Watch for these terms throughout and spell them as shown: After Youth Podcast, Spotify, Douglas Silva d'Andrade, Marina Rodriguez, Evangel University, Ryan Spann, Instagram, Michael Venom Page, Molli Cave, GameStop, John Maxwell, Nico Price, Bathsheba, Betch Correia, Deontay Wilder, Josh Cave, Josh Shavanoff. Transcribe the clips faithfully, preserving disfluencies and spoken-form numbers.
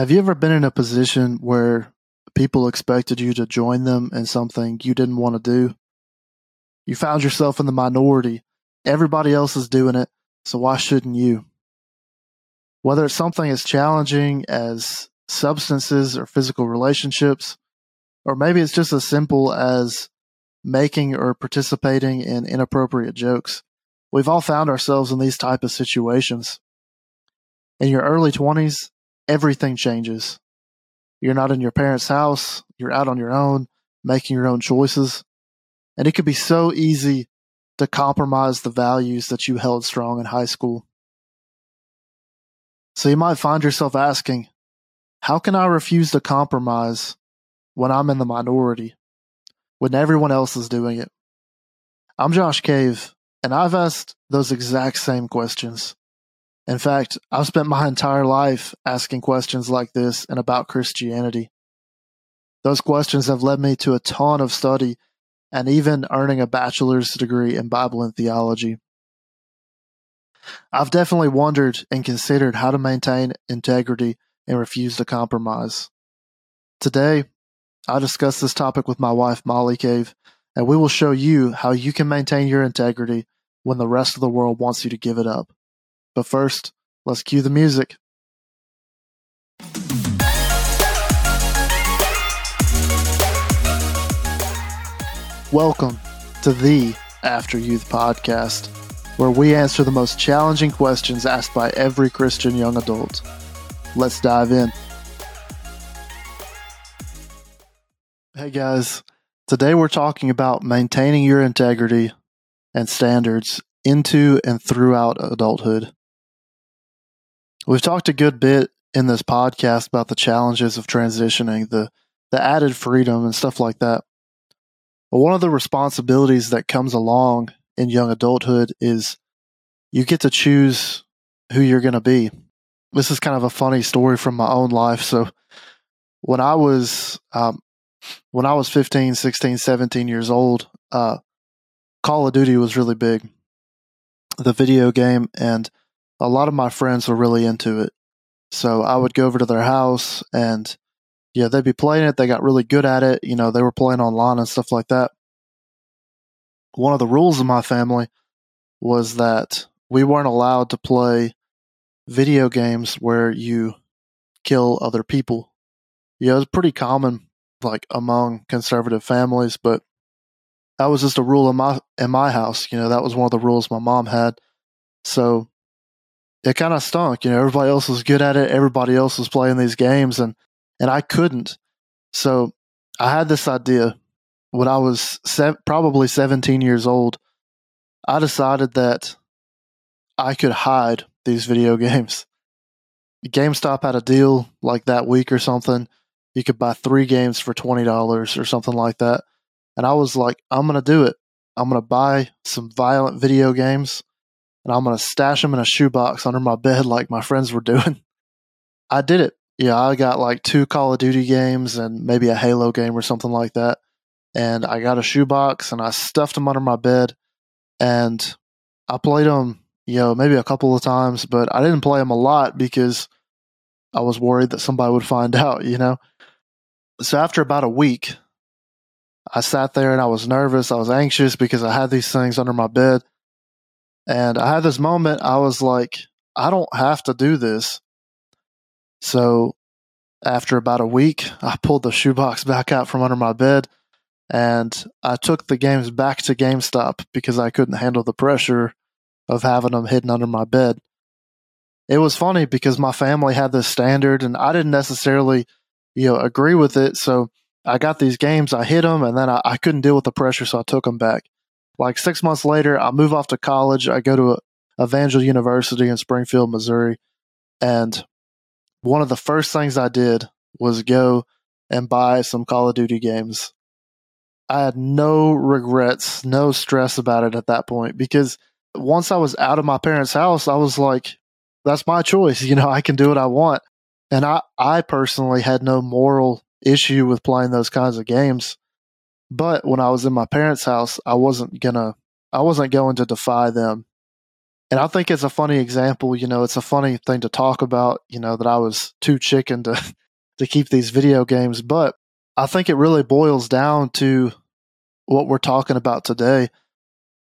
Have you ever been in a position where people expected you to join them in something you didn't want to do? You found yourself in the minority. Everybody else is doing it, so why shouldn't you? Whether it's something as challenging as substances or physical relationships, or maybe it's just as simple as making or participating in inappropriate jokes, we've all found ourselves in these type of situations. In your early twenties, everything changes. You're not in your parents' house, you're out on your own, making your own choices, and it could be so easy to compromise the values that you held strong in high school. So you might find yourself asking, how can I refuse to compromise when I'm in the minority, when everyone else is doing it? I'm Josh Cave, and I've asked those exact same questions. In fact, I've spent my entire life asking questions like this and about Christianity. Those questions have led me to a ton of study and even earning a bachelor's degree in Bible and theology. I've definitely wondered and considered how to maintain integrity and refuse to compromise. Today, I discuss this topic with my wife, Molli Cave, and we will show you how you can maintain your integrity when the rest of the world wants you to give it up. But first, let's cue the music. Welcome to the After Youth Podcast, where we answer the most challenging questions asked by every Christian young adult. Let's dive in. Hey guys, today we're talking about maintaining your integrity and standards into and throughout adulthood. We've talked a good bit in this podcast about the challenges of transitioning, the, the added freedom and stuff like that. But one of the responsibilities that comes along in young adulthood is you get to choose who you're going to be. This is kind of a funny story from my own life. So when I was um, when I was fifteen, sixteen, seventeen years old, uh, Call of Duty was really big, the video game, and a lot of my friends were really into it. So I would go over to their house and yeah, they'd be playing it. They got really good at it. You know, they were playing online and stuff like that. One of the rules in my family was that we weren't allowed to play video games where you kill other people. Yeah, you know, it was pretty common, like among conservative families, but that was just a rule in my in my house. You know, that was one of the rules my mom had. So it kind of stunk. You know, everybody else was good at it. Everybody else was playing these games, and and I couldn't. So I had this idea when I was se- probably seventeen years old. I decided that I could hide these video games. GameStop had a deal like that week or something. You could buy three games for twenty dollars or something like that. And I was like, I'm going to do it. I'm going to buy some violent video games and I'm going to stash them in a shoebox under my bed like my friends were doing. I did it. Yeah, I got like two Call of Duty games and maybe a Halo game or something like that. And I got a shoebox and I stuffed them under my bed and I played them, you know, maybe a couple of times, but I didn't play them a lot because I was worried that somebody would find out, you know? So after about a week, I sat there and I was nervous. I was anxious because I had these things under my bed. And I had this moment, I was like, I don't have to do this. So after about a week, I pulled the shoebox back out from under my bed and I took the games back to GameStop because I couldn't handle the pressure of having them hidden under my bed. It was funny because my family had this standard and I didn't necessarily, you know, agree with it. So I got these games, I hid them, and then I, I couldn't deal with the pressure, so I took them back. Like six months later, I move off to college. I go to a, Evangel University in Springfield, Missouri, and one of the first things I did was go and buy some Call of Duty games. I had no regrets, no stress about it at that point, because once I was out of my parents' house, I was like, that's my choice. You know, I can do what I want. And I, I personally had no moral issue with playing those kinds of games. But when I was in my parents' house, I wasn't gonna, I wasn't going to defy them. And I think it's a funny example, you know, it's a funny thing to talk about, you know, that I was too chicken to, to keep these video games. But I think it really boils down to what we're talking about today,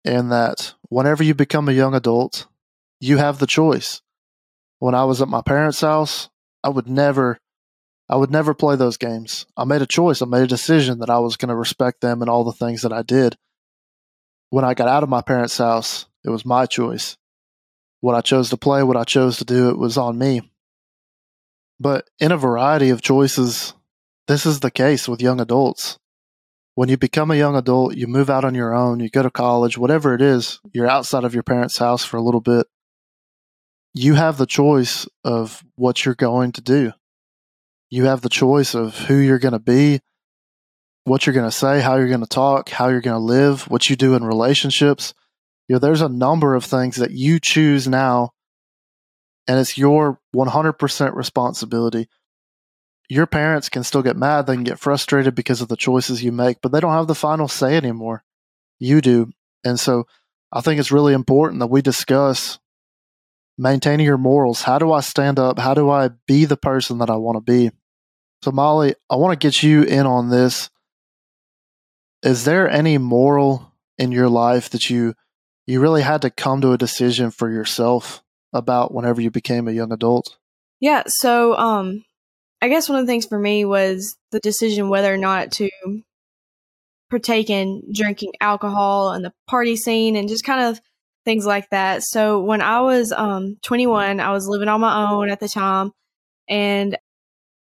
and that whenever you become a young adult, you have the choice. When I was at my parents' house, I would never, I would never play those games. I made a choice. I made a decision that I was going to respect them and all the things that I did. When I got out of my parents' house, it was my choice. What I chose to play, what I chose to do, it was on me. But in a variety of choices, this is the case with young adults. When you become a young adult, you move out on your own, you go to college, whatever it is, you're outside of your parents' house for a little bit. You have the choice of what you're going to do. You have the choice of who you're going to be, what you're going to say, how you're going to talk, how you're going to live, what you do in relationships. You know, there's a number of things that you choose now, and it's your one hundred percent responsibility. Your parents can still get mad. They can get frustrated because of the choices you make, but they don't have the final say anymore. You do. And so I think it's really important that we discuss maintaining your morals. How do I stand up? How do I be the person that I want to be? So, Molly, I want to get you in on this. Is there any moral in your life that you You really had to come to a decision for yourself about whenever you became a young adult? Yeah. So um, I guess one of the things for me was the decision whether or not to partake in drinking alcohol and the party scene and just kind of things like that. So when I was um, twenty-one, I was living on my own at the time, and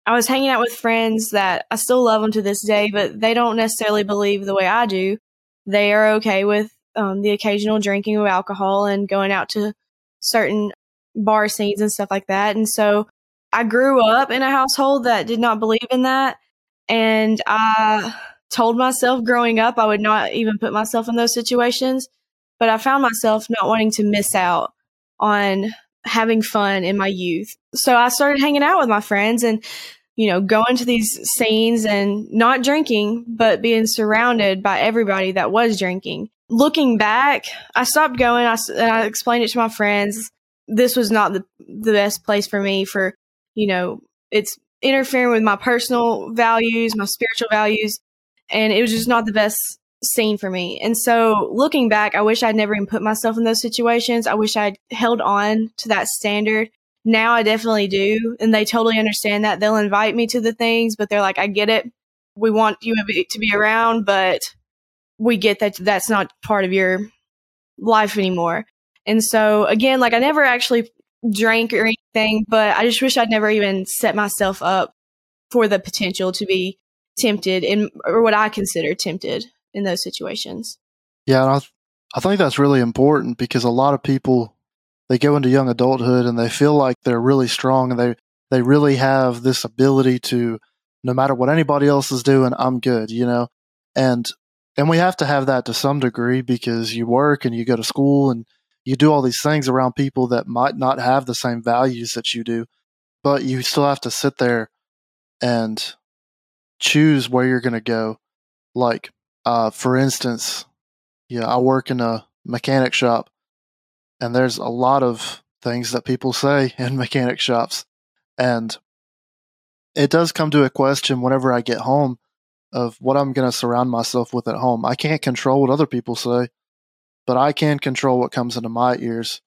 I was hanging out with friends that I still love them to this day, but they don't necessarily believe the way I do. They are okay with Um, the occasional drinking of alcohol and going out to certain bar scenes and stuff like that. And so I grew up in a household that did not believe in that. And I told myself growing up, I would not even put myself in those situations. But I found myself not wanting to miss out on having fun in my youth. So I started hanging out with my friends and, you know, going to these scenes and not drinking, but being surrounded by everybody that was drinking. Looking back, I stopped going I, and I explained it to my friends. This was not the, the best place for me for, you know, it's interfering with my personal values, my spiritual values, and it was just not the best scene for me. And so looking back, I wish I'd never even put myself in those situations. I wish I'd held on to that standard. Now I definitely do, and they totally understand that. They'll invite me to the things, but they're like, I get it. We want you to be around, but we get that that's not part of your life anymore. And so again, like I never actually drank or anything, but I just wish I'd never even set myself up for the potential to be tempted in, or what I consider tempted in those situations. Yeah. And I, th- I think that's really important, because a lot of people, they go into young adulthood and they feel like they're really strong and they, they really have this ability to, no matter what anybody else is doing, I'm good, you know? And And we have to have that to some degree, because you work and you go to school and you do all these things around people that might not have the same values that you do, but you still have to sit there and choose where you're going to go. Like, uh, for instance, yeah, I work in a mechanic shop, and there's a lot of things that people say in mechanic shops. And it does come to a question whenever I get home of what I'm going to surround myself with at home. I can't control what other people say, but I can control what comes into my ears.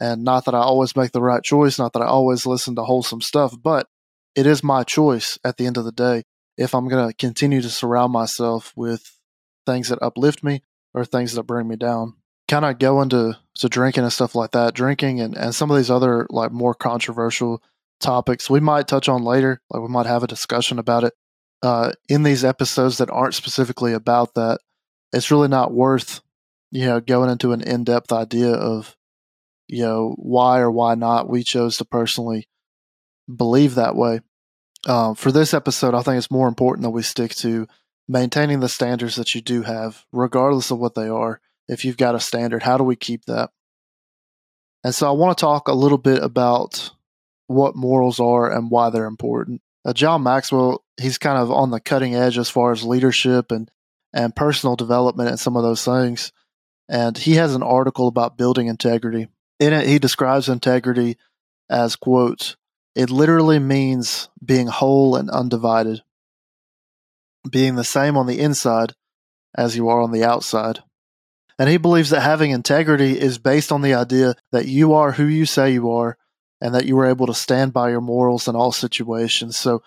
And not that I always make the right choice, not that I always listen to wholesome stuff, but it is my choice at the end of the day if I'm going to continue to surround myself with things that uplift me or things that bring me down. Kind of go into to drinking and stuff like that, drinking and, and some of these other like more controversial topics we might touch on later, like we might have a discussion about it. Uh, in these episodes that aren't specifically about that, it's really not worth, you know, going into an in-depth idea of, you know, why or why not we chose to personally believe that way. Uh, for this episode, I think it's more important that we stick to maintaining the standards that you do have, regardless of what they are. If you've got a standard, how do we keep that? And so I want to talk a little bit about what morals are and why they're important. Uh, John Maxwell, he's kind of on the cutting edge as far as leadership and, and personal development and some of those things. And he has an article about building integrity. in it, he describes integrity as, quote, it literally means being whole and undivided, being the same on the inside as you are on the outside. And he believes that having integrity is based on the idea that you are who you say you are and that you are able to stand by your morals in all situations. So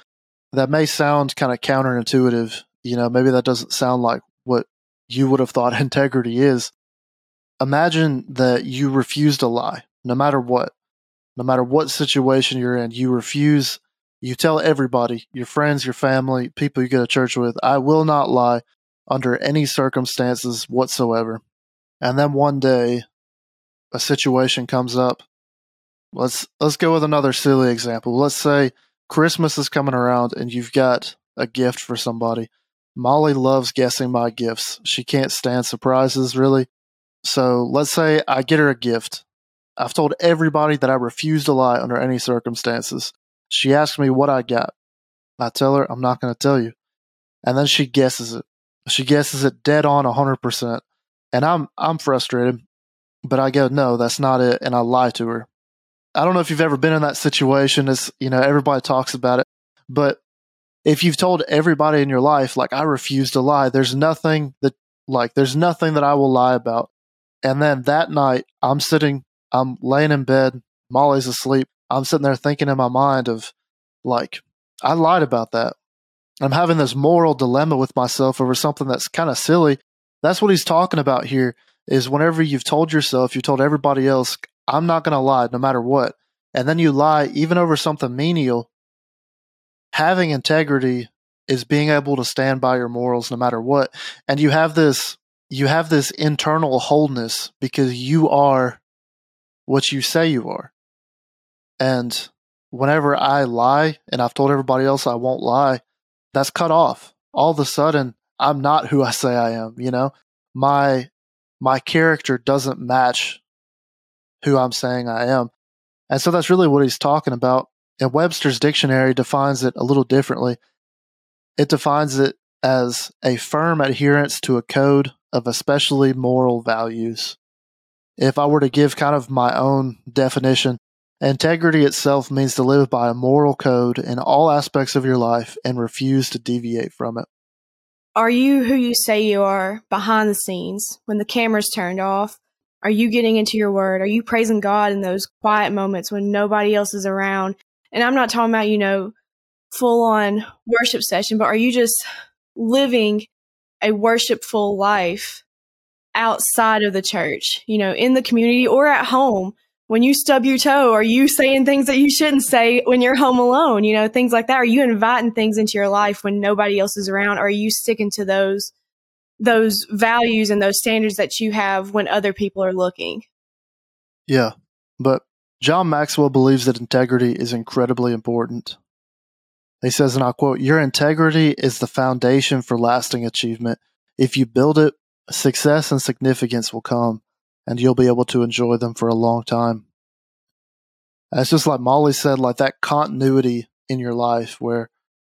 that may sound kind of counterintuitive. You know, maybe that doesn't sound like what you would have thought integrity is. Imagine that you refuse to lie, no matter what. No matter what situation you're in, you refuse. You tell everybody, your friends, your family, people you go to church with, I will not lie under any circumstances whatsoever. And then one day, a situation comes up. Let's let's go with another silly example. Let's say Christmas is coming around and you've got a gift for somebody. Molly loves guessing my gifts. She can't stand surprises, really. So let's say I get her a gift. I've told everybody that I refuse to lie under any circumstances. She asks me what I got. I tell her, I'm not going to tell you. And then she guesses it. She guesses it dead on one hundred percent. And I'm I'm frustrated, but I go, no, that's not it. And I lie to her. I don't know if you've ever been in that situation. It's, you know, everybody talks about it. But if you've told everybody in your life, like, I refuse to lie, there's nothing that, like, there's nothing that I will lie about. And then that night, I'm sitting, I'm laying in bed, Molly's asleep. I'm sitting there thinking in my mind of, like, I lied about that. I'm having this moral dilemma with myself over something that's kind of silly. That's what he's talking about here, is whenever you've told yourself, you told everybody else, I'm not going to lie no matter what. And then you lie even over something menial. Having integrity is being able to stand by your morals no matter what. And you have this, you have this internal wholeness because you are what you say you are. And whenever I lie, and I've told everybody else I won't lie, that's cut off. All of a sudden, I'm not who I say I am, you know? My my character doesn't match who I'm saying I am. And so that's really what he's talking about. And Webster's dictionary defines it a little differently. It defines it as a firm adherence to a code of especially moral values. If I were to give kind of my own definition, integrity itself means to live by a moral code in all aspects of your life and refuse to deviate from it. Are you who you say you are behind the scenes when the camera's turned off? Are you getting into your word? Are you praising God in those quiet moments when nobody else is around? And I'm not talking about, you know, full-on worship session, but are you just living a worshipful life outside of the church, you know, in the community or at home? When you stub your toe, are you saying things that you shouldn't say when you're home alone? You know, things like that. Are you inviting things into your life when nobody else is around? Or are you sticking to those those values and those standards that you have when other people are looking? Yeah, but John Maxwell believes that integrity is incredibly important. He says, and I quote, "Your integrity is the foundation for lasting achievement. If you build it, success and significance will come, and you'll be able to enjoy them for a long time." And it's just like Molly said, like that continuity in your life where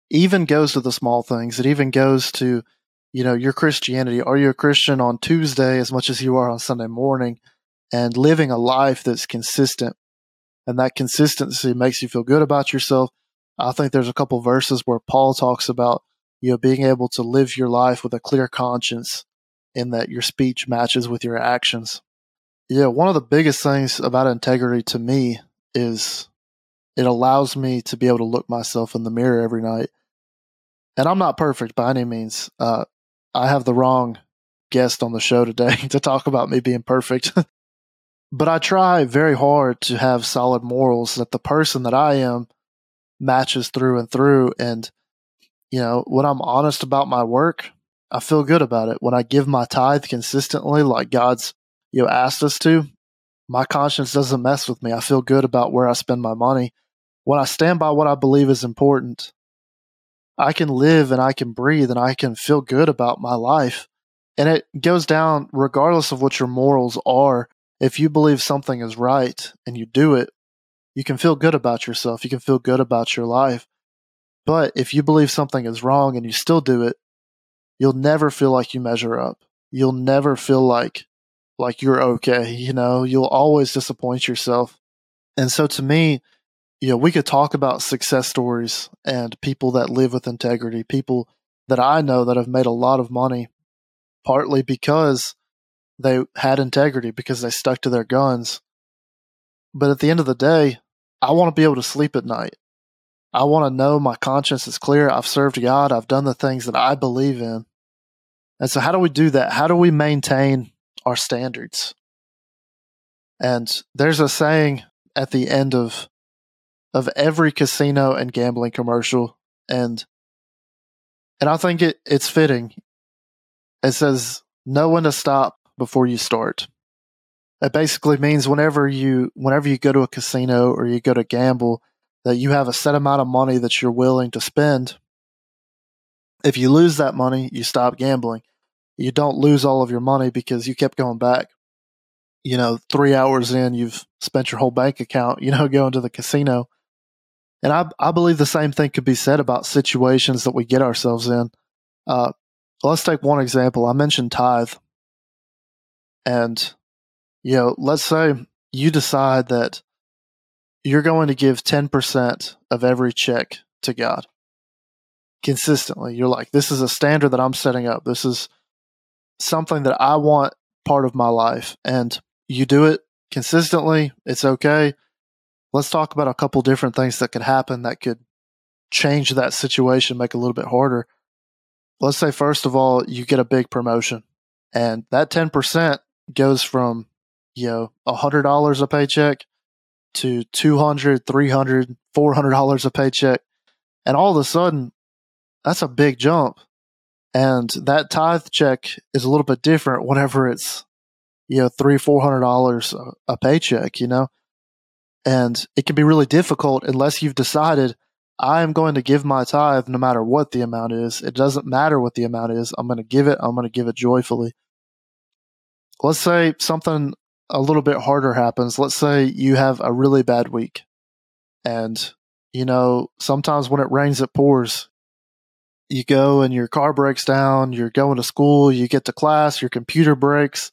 even goes to the small things. It even goes to, you know, your Christianity. Are you a Christian on Tuesday as much as you are on Sunday morning, and living a life that's consistent? And that consistency makes you feel good about yourself. I think there's a couple verses where Paul talks about, you know, being able to live your life with a clear conscience in that your speech matches with your actions. Yeah, one of the biggest things about integrity to me is it allows me to be able to look myself in the mirror every night. And I'm not perfect by any means. Uh, I have the wrong guest on the show today to talk about me being perfect. But I try very hard to have solid morals, that the person that I am matches through and through. And, you know, when I'm honest about my work, I feel good about it. When I give my tithe consistently, like God's you asked us to, my conscience doesn't mess with me. I feel good about where I spend my money. When I stand by what I believe is important, I can live and I can breathe and I can feel good about my life. And it goes down regardless of what your morals are. If you believe something is right and you do it, you can feel good about yourself. You can feel good about your life. But if you believe something is wrong and you still do it, you'll never feel like you measure up. You'll never feel like like you're okay, you know, you'll always disappoint yourself. And so to me, you know, we could talk about success stories and people that live with integrity, people that I know that have made a lot of money, partly because they had integrity, because they stuck to their guns. But at the end of the day, I want to be able to sleep at night. I want to know my conscience is clear. I've served God. I've done the things that I believe in. And so how do we do that? How do we maintain our standards? And there's a saying at the end of of every casino and gambling commercial, and and I think it, it's fitting. It says, know when to stop before you start. It basically means whenever you whenever you go to a casino or you go to gamble, that you have a set amount of money that you're willing to spend. If you lose that money, you stop gambling. You don't lose all of your money because you kept going back. You know, three hours in, you've spent your whole bank account, you know, going to the casino. And I, I believe the same thing could be said about situations that we get ourselves in. Uh, let's take one example. I mentioned tithe. And, you know, let's say you decide that you're going to give ten percent of every check to God consistently. You're like, this is a standard that I'm setting up. This is something that I want part of my life. And you do it consistently. It's okay. Let's talk about a couple different things that could happen that could change that situation, make it a little bit harder. Let's say, first of all, you get a big promotion. And that ten percent goes from, you know, one hundred dollars a paycheck to two hundred dollars, three hundred dollars, four hundred dollars a paycheck. And all of a sudden, that's a big jump. And that tithe check is a little bit different whenever it's, you know, three hundred dollars, four hundred dollars a paycheck, you know. And it can be really difficult unless you've decided, I am going to give my tithe no matter what the amount is. It doesn't matter what the amount is. I'm going to give it. I'm going to give it joyfully. Let's say something a little bit harder happens. Let's say you have a really bad week. And, you know, sometimes when it rains, it pours. You go and your car breaks down, you're going to school, you get to class, your computer breaks,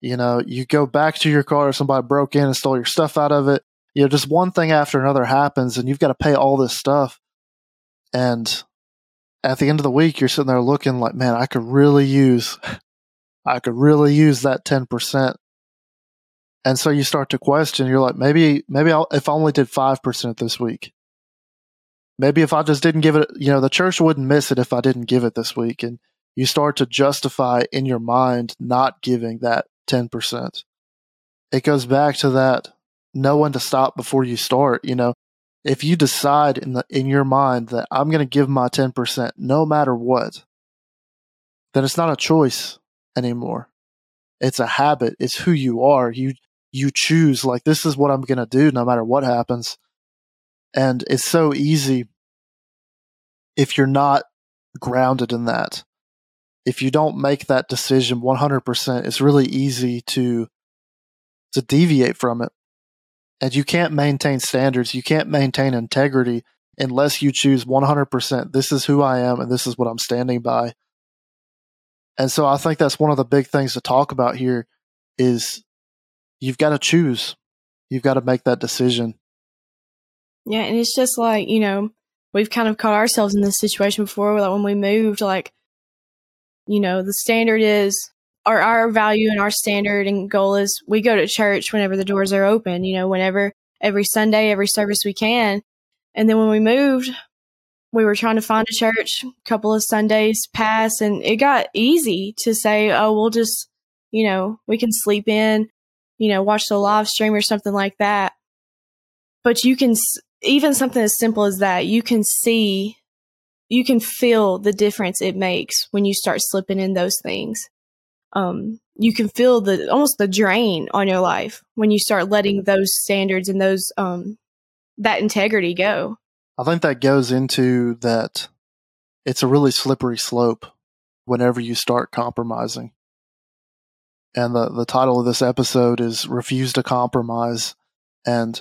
you know, you go back to your car, somebody broke in and stole your stuff out of it. You know, just one thing after another happens and you've got to pay all this stuff. And at the end of the week, you're sitting there looking like, man, I could really use, I could really use that ten percent. And so you start to question, you're like, maybe, maybe I'll, if I only did five percent this week. Maybe if I just didn't give it, you know, the church wouldn't miss it if I didn't give it this week. And you start to justify in your mind not giving that ten percent. It goes back to that, know when to stop before you start. You know, if you decide in the, in your mind that I'm going to give my ten percent no matter what, then it's not a choice anymore. It's a habit. It's who you are. You, you choose, like, this is what I'm going to do no matter what happens. And it's so easy if you're not grounded in that. If you don't make that decision one hundred percent, it's really easy to to deviate from it. And you can't maintain standards. You can't maintain integrity unless you choose one hundred percent. This is who I am, and this is what I'm standing by. And so I think that's one of the big things to talk about here is you've got to choose. You've got to make that decision. Yeah, and it's just like, you know, we've kind of caught ourselves in this situation before. Like when we moved, like, you know, the standard is, or our value and our standard and goal is we go to church whenever the doors are open, you know, whenever, every Sunday, every service we can. And then when we moved, we were trying to find a church, a couple of Sundays passed, and it got easy to say, oh, we'll just, you know, we can sleep in, you know, watch the live stream or something like that. But you can... Even something as simple as that, you can see, you can feel the difference it makes when you start slipping in those things. Um, you can feel the almost the drain on your life when you start letting those standards and those um, that integrity go. I think that goes into that. It's a really slippery slope whenever you start compromising. And the, the title of this episode is Refuse to Compromise. And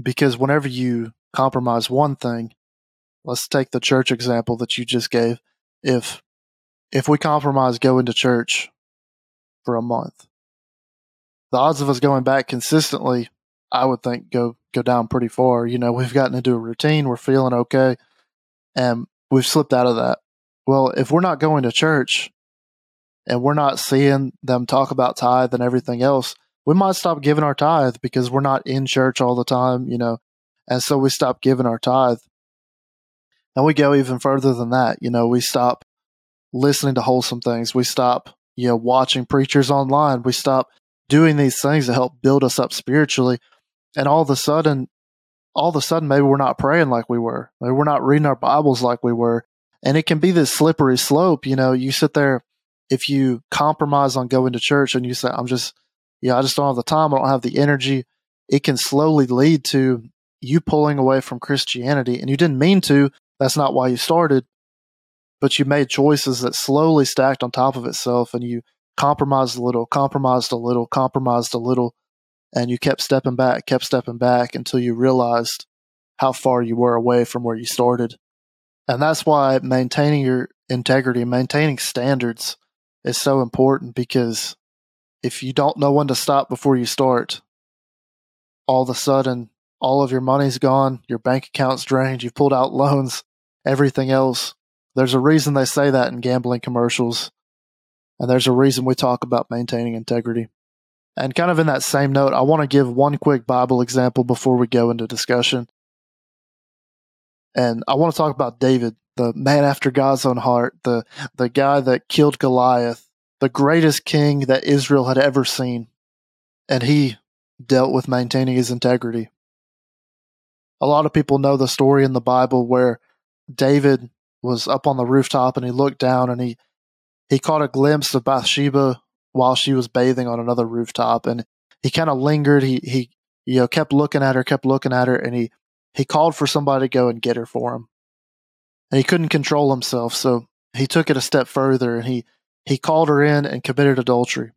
because whenever you compromise one thing, let's take the church example that you just gave. If if we compromise going to church for a month, the odds of us going back consistently, I would think, go go down pretty far. You know, we've gotten into a routine, we're feeling okay, and we've slipped out of that. Well, if we're not going to church and we're not seeing them talk about tithe and everything else, we might stop giving our tithe because we're not in church all the time, you know, and so we stop giving our tithe. And we go even further than that. You know, we stop listening to wholesome things. We stop, you know, watching preachers online. We stop doing these things to help build us up spiritually. And all of a sudden, all of a sudden, maybe we're not praying like we were. Maybe we're not reading our Bibles like we were. And it can be this slippery slope. You know, you sit there, if you compromise on going to church and you say, I'm just, you know, I just don't have the time. I don't have the energy. It can slowly lead to you pulling away from Christianity. And you didn't mean to. That's not why you started, but you made choices that slowly stacked on top of itself, and you compromised a little, compromised a little, compromised a little, and you kept stepping back, kept stepping back until you realized how far you were away from where you started. And that's why maintaining your integrity, maintaining standards is so important, because if you don't know when to stop before you start, all of a sudden, all of your money's gone, your bank account's drained, you've pulled out loans, everything else. There's a reason they say that in gambling commercials, and there's a reason we talk about maintaining integrity. And kind of in that same note, I want to give one quick Bible example before we go into discussion. And I want to talk about David, the man after God's own heart, the, the guy that killed Goliath, the greatest king that Israel had ever seen. And he dealt with maintaining his integrity. A lot of people know the story in the Bible where David was up on the rooftop and he looked down and he, he caught a glimpse of Bathsheba while she was bathing on another rooftop. And he kind of lingered. He, he, you know, kept looking at her, kept looking at her. And he, he called for somebody to go and get her for him. And he couldn't control himself. So he took it a step further and he, he called her in and committed adultery.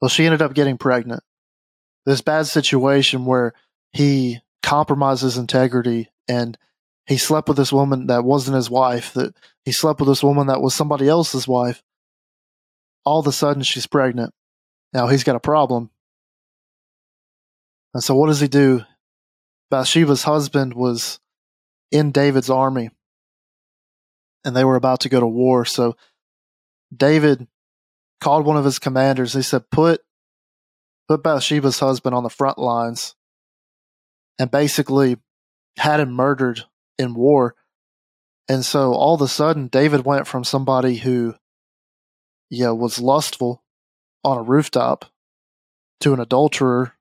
Well, she ended up getting pregnant. This bad situation where he compromises integrity, and he slept with this woman that wasn't his wife, that he slept with this woman that was somebody else's wife. All of a sudden she's pregnant. Now he's got a problem. And so what does he do? Bathsheba's husband was in David's army, and they were about to go to war. So David called one of his commanders. He said, put, put Bathsheba's husband on the front lines, and basically had him murdered in war. And so all of a sudden, David went from somebody who, you know, was lustful on a rooftop to an adulterer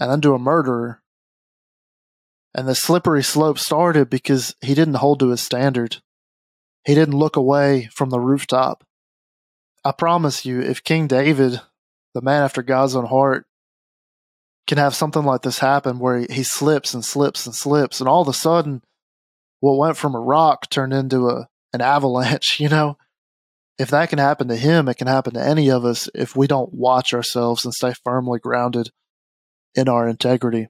and then to a murderer. And the slippery slope started because he didn't hold to his standard. He didn't look away from the rooftop. I promise you, if King David, the man after God's own heart, can have something like this happen where he, he slips and slips and slips, and all of a sudden what went from a rock turned into a an avalanche, you know? If that can happen to him, it can happen to any of us if we don't watch ourselves and stay firmly grounded in our integrity.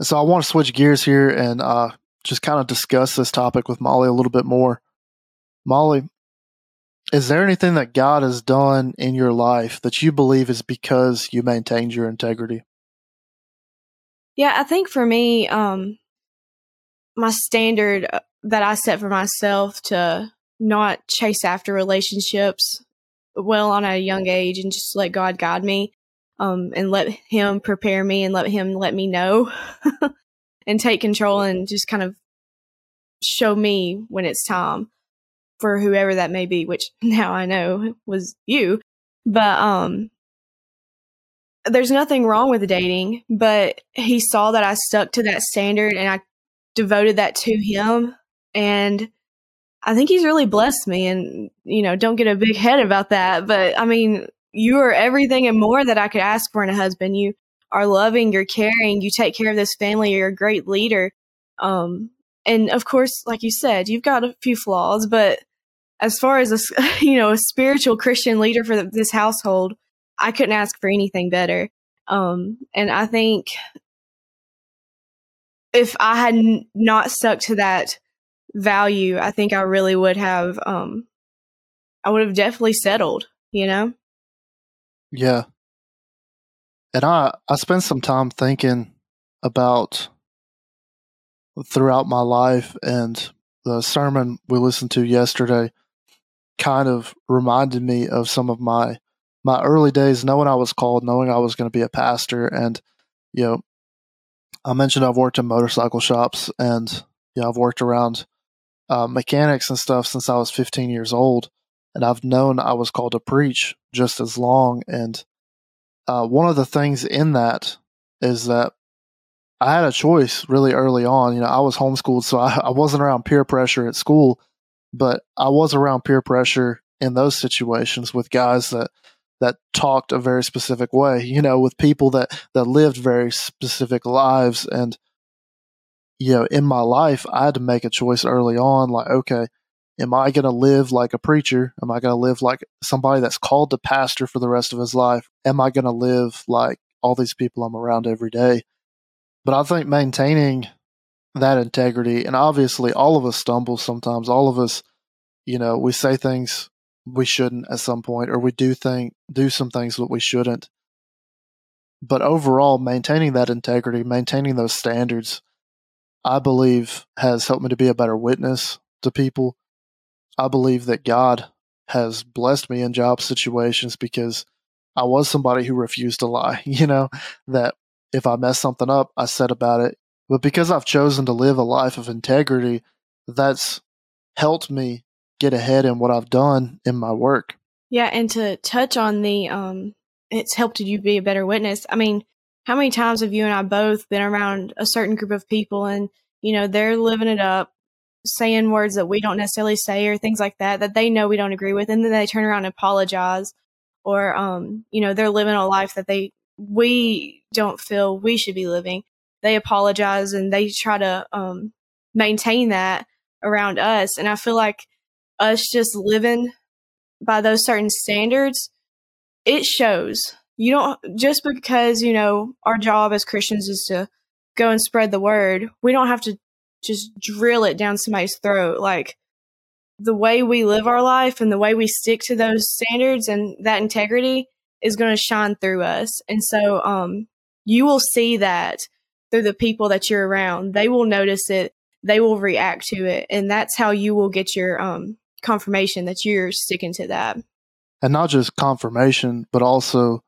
And so I want to switch gears here and uh, just kind of discuss this topic with Molly a little bit more. Molly, is there anything that God has done in your life that you believe is because you maintained your integrity? Yeah, I think for me, um, my standard that I set for myself to not chase after relationships well on a young age and just let God guide me, um, and let Him prepare me and let Him let me know and take control and just kind of show me when it's time for whoever that may be, which now I know was you. But um, there's nothing wrong with dating, but He saw that I stuck to that standard and I devoted that to Him. And I think He's really blessed me. And, you know, don't get a big head about that. But I mean, you are everything and more that I could ask for in a husband. You are loving, you're caring, you take care of this family, you're a great leader. Um, and of course, like you said, you've got a few flaws, but as far as a, you know, a spiritual Christian leader for the, this household, I couldn't ask for anything better. Um, and I think if I had n- not stuck to that value, I think I really would have, um, I would have definitely settled, you know? Yeah. And I, I spent some time thinking about throughout my life, and the sermon we listened to yesterday kind of reminded me of some of my my early days, knowing I was called, knowing I was going to be a pastor. And, you know, I mentioned I've worked in motorcycle shops, and, you know, I've worked around uh, mechanics and stuff since I was fifteen years old. And I've known I was called to preach just as long. And uh, one of the things in that is that I had a choice really early on. You know, I was homeschooled, so I, I wasn't around peer pressure at school, but I was around peer pressure in those situations with guys that, that talked a very specific way, you know, with people that, that lived very specific lives. And, you know, in my life, I had to make a choice early on, like, okay, am I going to live like a preacher? Am I going to live like somebody that's called to pastor for the rest of his life? Am I going to live like all these people I'm around every day? But I think maintaining that integrity, and obviously all of us stumble sometimes. All of us, you know, we say things we shouldn't at some point, or we do think, do some things that we shouldn't. But overall, maintaining that integrity, maintaining those standards, I believe has helped me to be a better witness to people. I believe that God has blessed me in job situations because I was somebody who refused to lie, you know, that if I messed something up, I said about it. But because I've chosen to live a life of integrity, that's helped me get ahead in what I've done in my work. Yeah, and to touch on the, um, it's helped you be a better witness. I mean, how many times have you and I both been around a certain group of people and, you know, they're living it up, saying words that we don't necessarily say or things like that, that they know we don't agree with, and then they turn around and apologize, or, um, you know, they're living a life that they we don't feel we should be living. They apologize and they try to um, maintain that around us. And I feel like us just living by those certain standards, it shows. You don't just because, you know, our job as Christians is to go and spread the word. We don't have to just drill it down somebody's throat. Like, the way we live our life and the way we stick to those standards and that integrity is going to shine through us. And so um, you will see that through the people that you're around. They will notice it. They will react to it. And that's how you will get your um, confirmation that you're sticking to that. And not just confirmation, but also,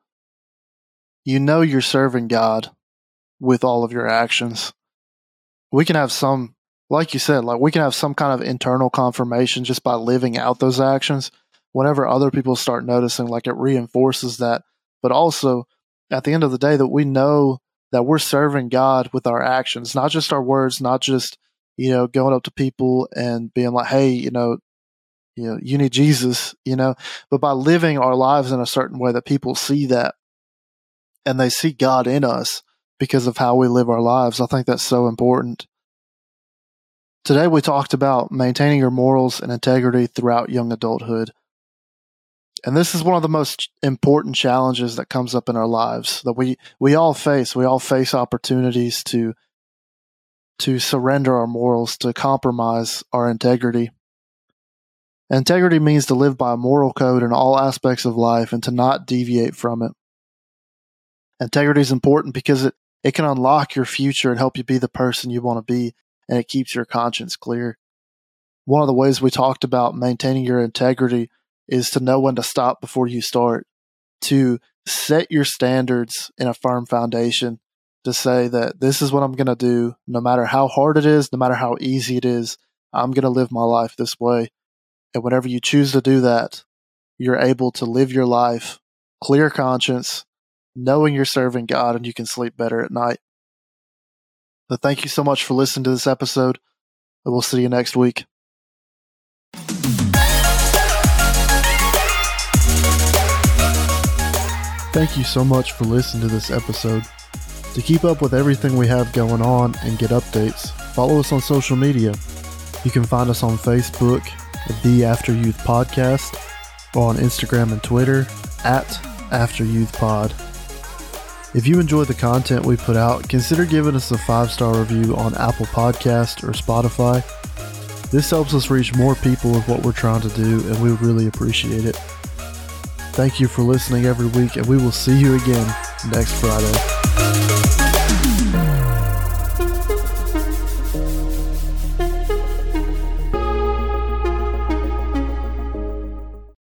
you know, you're serving God with all of your actions. We can have some, like you said, like we can have some kind of internal confirmation just by living out those actions. Whenever other people start noticing, like, it reinforces that. But also, at the end of the day, that we know that we're serving God with our actions, not just our words, not just, you know, going up to people and being like, hey, you know, you know, you need Jesus, you know, but by living our lives in a certain way that people see that, and they see God in us because of how we live our lives. I think that's so important. Today, we talked about maintaining your morals and integrity throughout young adulthood. And this is one of the most important challenges that comes up in our lives that we, we all face. We all face opportunities to to surrender our morals, to compromise our integrity. Integrity means to live by a moral code in all aspects of life and to not deviate from it. Integrity is important because it, it can unlock your future and help you be the person you want to be, and it keeps your conscience clear. One of the ways we talked about maintaining your integrity is to know when to stop before you start, to set your standards in a firm foundation, to say that this is what I'm going to do, no matter how hard it is, no matter how easy it is, I'm going to live my life this way. And whenever you choose to do that, you're able to live your life, clear conscience, knowing you're serving God, and you can sleep better at night. But thank you so much for listening to this episode, and we'll see you next week. Thank you so much for listening to this episode. To keep up with everything we have going on and get updates, follow us on social media. You can find us on Facebook at The After Youth Podcast, or on Instagram and Twitter at After Youth Pod. If you enjoy the content we put out, consider giving us a five-star review on Apple Podcast or Spotify. This helps us reach more people with what we're trying to do, and we really appreciate it. Thank you for listening every week, and we will see you again. next Friday.